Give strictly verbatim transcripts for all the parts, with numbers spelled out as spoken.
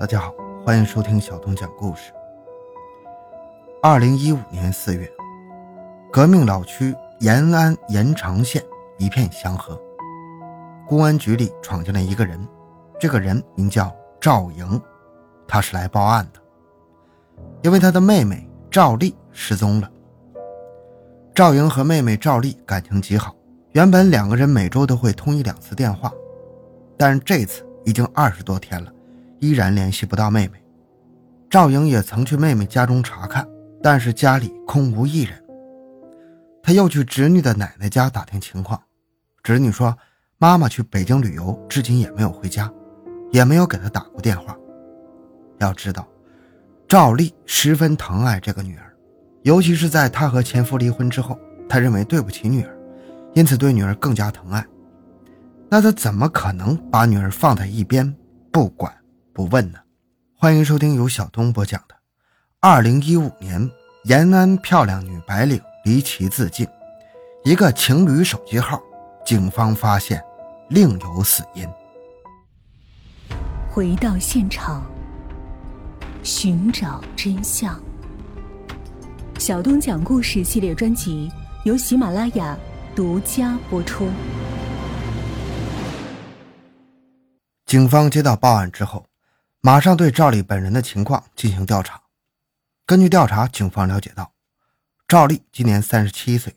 大家好，欢迎收听小东讲故事。二零一五年四月，革命老区延安延长县一片祥和，公安局里闯进来一个人，这个人名叫赵莹，他是来报案的，因为他的妹妹赵丽失踪了。赵莹和妹妹赵丽感情极好，原本两个人每周都会通一两次电话，但是这次已经二十多天了，依然联系不到妹妹。赵莹也曾去妹妹家中查看，但是家里空无一人。她又去侄女的奶奶家打听情况，侄女说妈妈去北京旅游，至今也没有回家，也没有给她打过电话。要知道，赵丽十分疼爱这个女儿，尤其是在她和前夫离婚之后，她认为对不起女儿，因此对女儿更加疼爱。那她怎么可能把女儿放在一边不管不问呢？欢迎收听由小东播讲的二零一五年延安漂亮女白领离奇自尽，一个情侣手机号警方发现另有死因。回到现场，寻找真相。小东讲故事系列专辑由喜马拉雅独家播出。警方接到报案之后，马上对赵丽本人的情况进行调查。根据调查，警方了解到，赵丽今年三十七岁，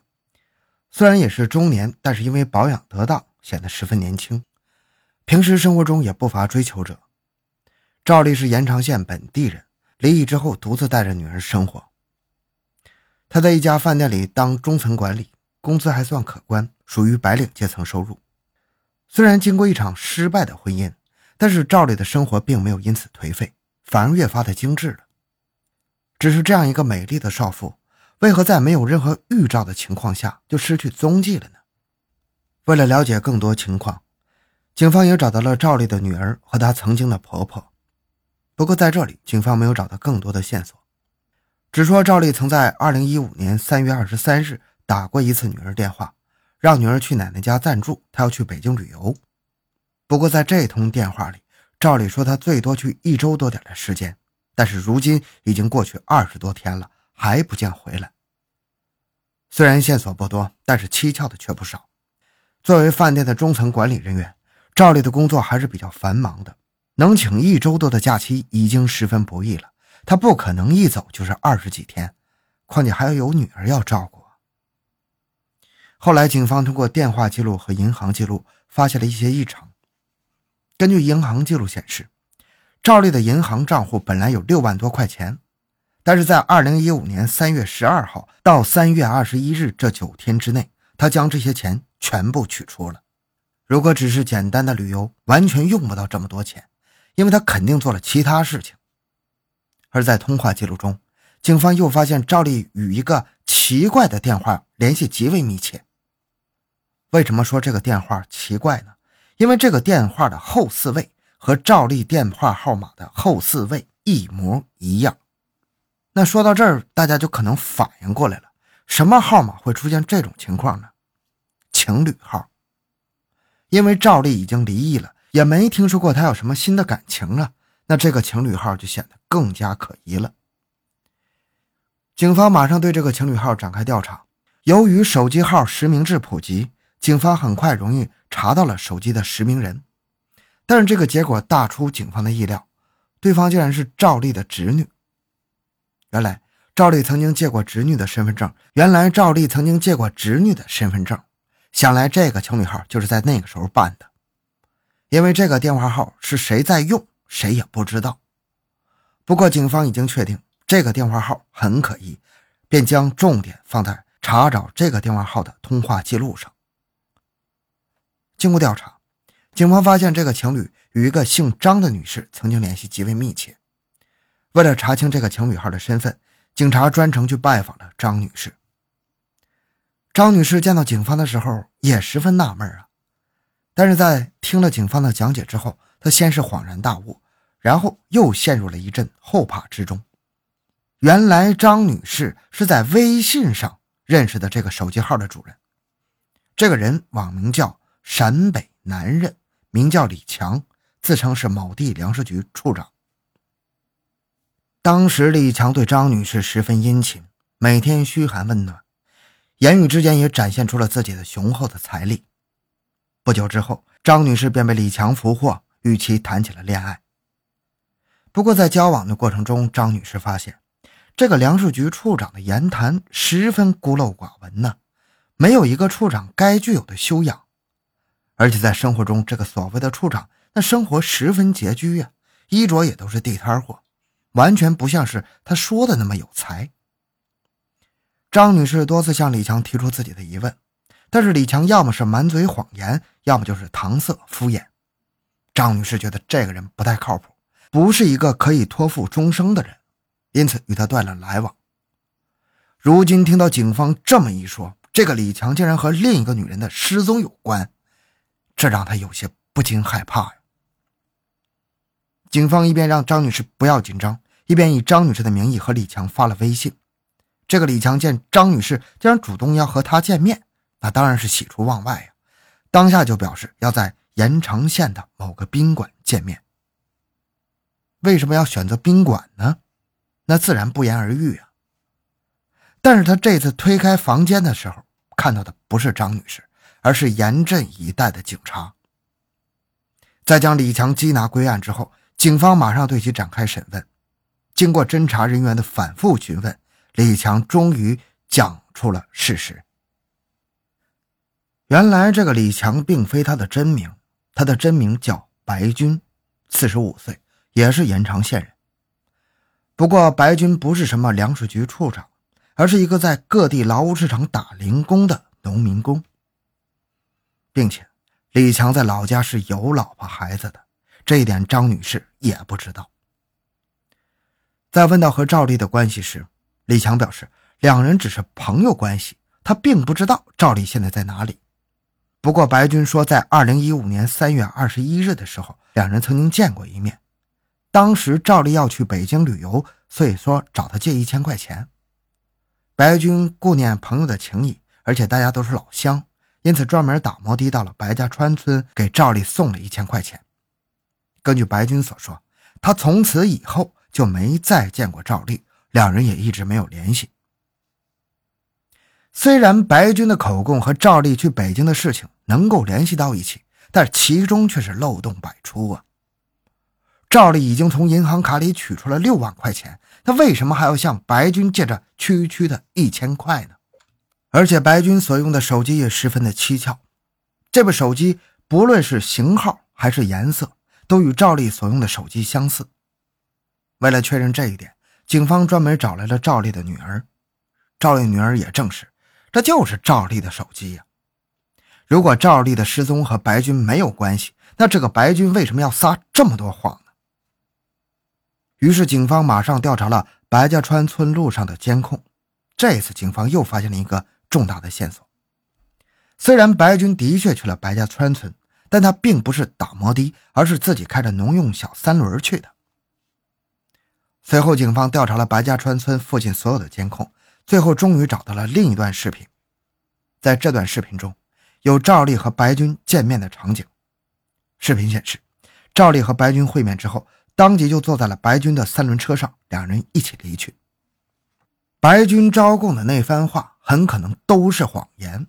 虽然也是中年，但是因为保养得当，显得十分年轻，平时生活中也不乏追求者。赵丽是延长县本地人，离异之后独自带着女儿生活。她在一家饭店里当中层管理，工资还算可观，属于白领阶层收入。虽然经过一场失败的婚姻，但是赵丽的生活并没有因此颓废，反而越发的精致了。只是这样一个美丽的少妇，为何在没有任何预兆的情况下就失去踪迹了呢？为了了解更多情况，警方也找到了赵丽的女儿和她曾经的婆婆。不过在这里，警方没有找到更多的线索，只说赵丽曾在二零一五年三月二十三日打过一次女儿电话，让女儿去奶奶家暂住，她要去北京旅游。不过在这通电话里，赵丽说她最多去一周多点的时间，但是如今已经过去二十多天了，还不见回来。虽然线索不多，但是蹊跷的却不少。作为饭店的中层管理人员，赵丽的工作还是比较繁忙的，能请一周多的假期已经十分不易了，他不可能一走就是二十几天，况且还要有女儿要照顾。后来警方通过电话记录和银行记录发现了一些异常。根据银行记录显示，赵丽的银行账户本来有六万多块钱，但是在二零一五年三月十二号到三月二十一日这九天之内，他将这些钱全部取出了。如果只是简单的旅游，完全用不到这么多钱，因为他肯定做了其他事情。而在通话记录中，警方又发现赵丽与一个奇怪的电话联系极为密切。为什么说这个电话奇怪呢？因为这个电话的后四位和赵丽电话号码的后四位一模一样。那说到这儿，大家就可能反应过来了，什么号码会出现这种情况呢？情侣号。因为赵丽已经离异了，也没听说过她有什么新的感情了，那这个情侣号就显得更加可疑了。警方马上对这个情侣号展开调查。由于手机号实名制普及，警方很快容易查到了手机的实名人，但是这个结果大出警方的意料，对方竟然是赵丽的侄女。原来赵丽曾经借过侄女的身份证，原来赵丽曾经借过侄女的身份证，想来这个情侣号就是在那个时候办的，因为这个电话号是谁在用，谁也不知道。不过警方已经确定这个电话号很可疑，便将重点放在查找这个电话号的通话记录上。经过调查，警方发现这个情侣与一个姓张的女士曾经联系极为密切。为了查清这个情侣号的身份，警察专程去拜访了张女士。张女士见到警方的时候也十分纳闷啊，但是在听了警方的讲解之后，她先是恍然大悟，然后又陷入了一阵后怕之中。原来张女士是在微信上认识的这个手机号的主人，这个人网名叫陕北男人，名叫李强，自称是某地粮食局处长。当时李强对张女士十分殷勤，每天嘘寒问暖，言语之间也展现出了自己的雄厚的财力。不久之后，张女士便被李强俘获，与其谈起了恋爱。不过在交往的过程中，张女士发现这个粮食局处长的言谈十分孤陋寡闻呢、啊，没有一个处长该具有的修养。而且在生活中，这个所谓的处长那生活十分拮据呀、啊，衣着也都是地摊货，完全不像是他说的那么有才。张女士多次向李强提出自己的疑问，但是李强要么是满嘴谎言，要么就是搪塞敷衍。张女士觉得这个人不太靠谱，不是一个可以托付终生的人，因此与他断了来往。如今听到警方这么一说，这个李强竟然和另一个女人的失踪有关，这让他有些不禁害怕呀。警方一边让张女士不要紧张，一边以张女士的名义和李强发了微信。这个李强见张女士竟然主动要和他见面，那当然是喜出望外呀，当下就表示要在盐城县的某个宾馆见面。为什么要选择宾馆呢？那自然不言而喻啊。但是他这次推开房间的时候，看到的不是张女士，而是盐镇一带的警察。在将李强缉拿归案之后，警方马上对其展开审问。经过侦查人员的反复询问，李强终于讲出了事实。原来这个李强并非他的真名，他的真名叫白军，四十五岁，也是盐城县人。不过白军不是什么粮食局处长，而是一个在各地劳务市场打零工的农民工。并且李强在老家是有老婆孩子的，这一点张女士也不知道。在问到和赵丽的关系时，李强表示两人只是朋友关系，他并不知道赵丽现在在哪里。不过白军说在二零一五年三月二十一日的时候，两人曾经见过一面。当时赵丽要去北京旅游，所以说找他借一千块钱。白军顾念朋友的情谊，而且大家都是老乡，因此专门打摩的到了白家川村，给赵丽送了一千块钱。根据白军所说，他从此以后就没再见过赵丽，两人也一直没有联系。虽然白军的口供和赵丽去北京的事情能够联系到一起，但其中却是漏洞百出啊。赵丽已经从银行卡里取出了六万块钱，他为什么还要向白军借着区区的一千块呢？而且白军所用的手机也十分的蹊跷，这部手机不论是型号还是颜色，都与赵丽所用的手机相似。为了确认这一点，警方专门找来了赵丽的女儿。赵丽女儿也证实，这就是赵丽的手机呀、啊。如果赵丽的失踪和白军没有关系，那这个白军为什么要撒这么多谎？于是警方马上调查了白家川村路上的监控，这次警方又发现了一个重大的线索。虽然白军的确去了白家川村，但他并不是打摩的，而是自己开着农用小三轮去的。随后警方调查了白家川村附近所有的监控，最后终于找到了另一段视频。在这段视频中，有赵丽和白军见面的场景。视频显示，赵丽和白军会面之后，当即就坐在了白军的三轮车上，两人一起离去。白军招供的那番话很可能都是谎言，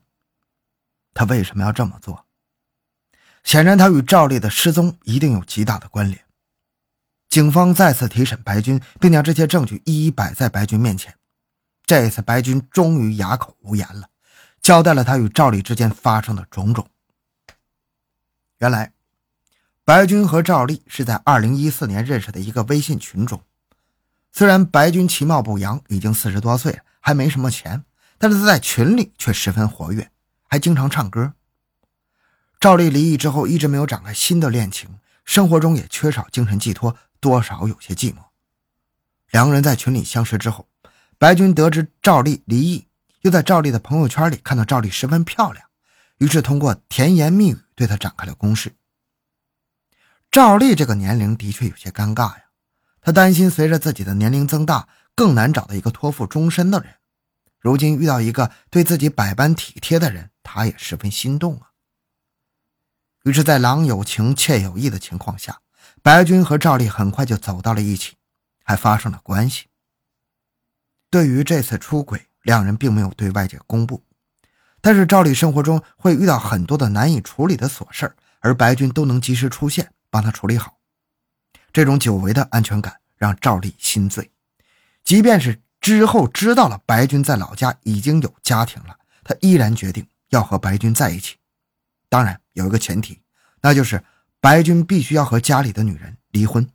他为什么要这么做？显然他与赵丽的失踪一定有极大的关联。警方再次提审白军，并将这些证据一一摆在白军面前。这一次白军终于哑口无言了，交代了他与赵丽之间发生的种种。原来白军和赵丽是在二零一四年认识的一个微信群中。虽然白军其貌不扬，已经四十多岁了，还没什么钱，但是在群里却十分活跃，还经常唱歌。赵丽离异之后一直没有展开新的恋情，生活中也缺少精神寄托，多少有些寂寞。两人在群里相识之后，白军得知赵丽离异，又在赵丽的朋友圈里看到赵丽十分漂亮，于是通过甜言蜜语对她展开了攻势。赵丽这个年龄的确有些尴尬呀，她担心随着自己的年龄增大，更难找到一个托付终身的人。如今遇到一个对自己百般体贴的人，她也十分心动啊。于是在郎有情妾有意的情况下，白军和赵丽很快就走到了一起。还发生了关系。对于这次出轨，两人并没有对外界公布，但是照理生活中会遇到很多的难以处理的琐事，而白军都能及时出现帮他处理好。这种久违的安全感让赵丽心醉，即便是之后知道了白军在老家已经有家庭了，他依然决定要和白军在一起。当然有一个前提，那就是白军必须要和家里的女人离婚。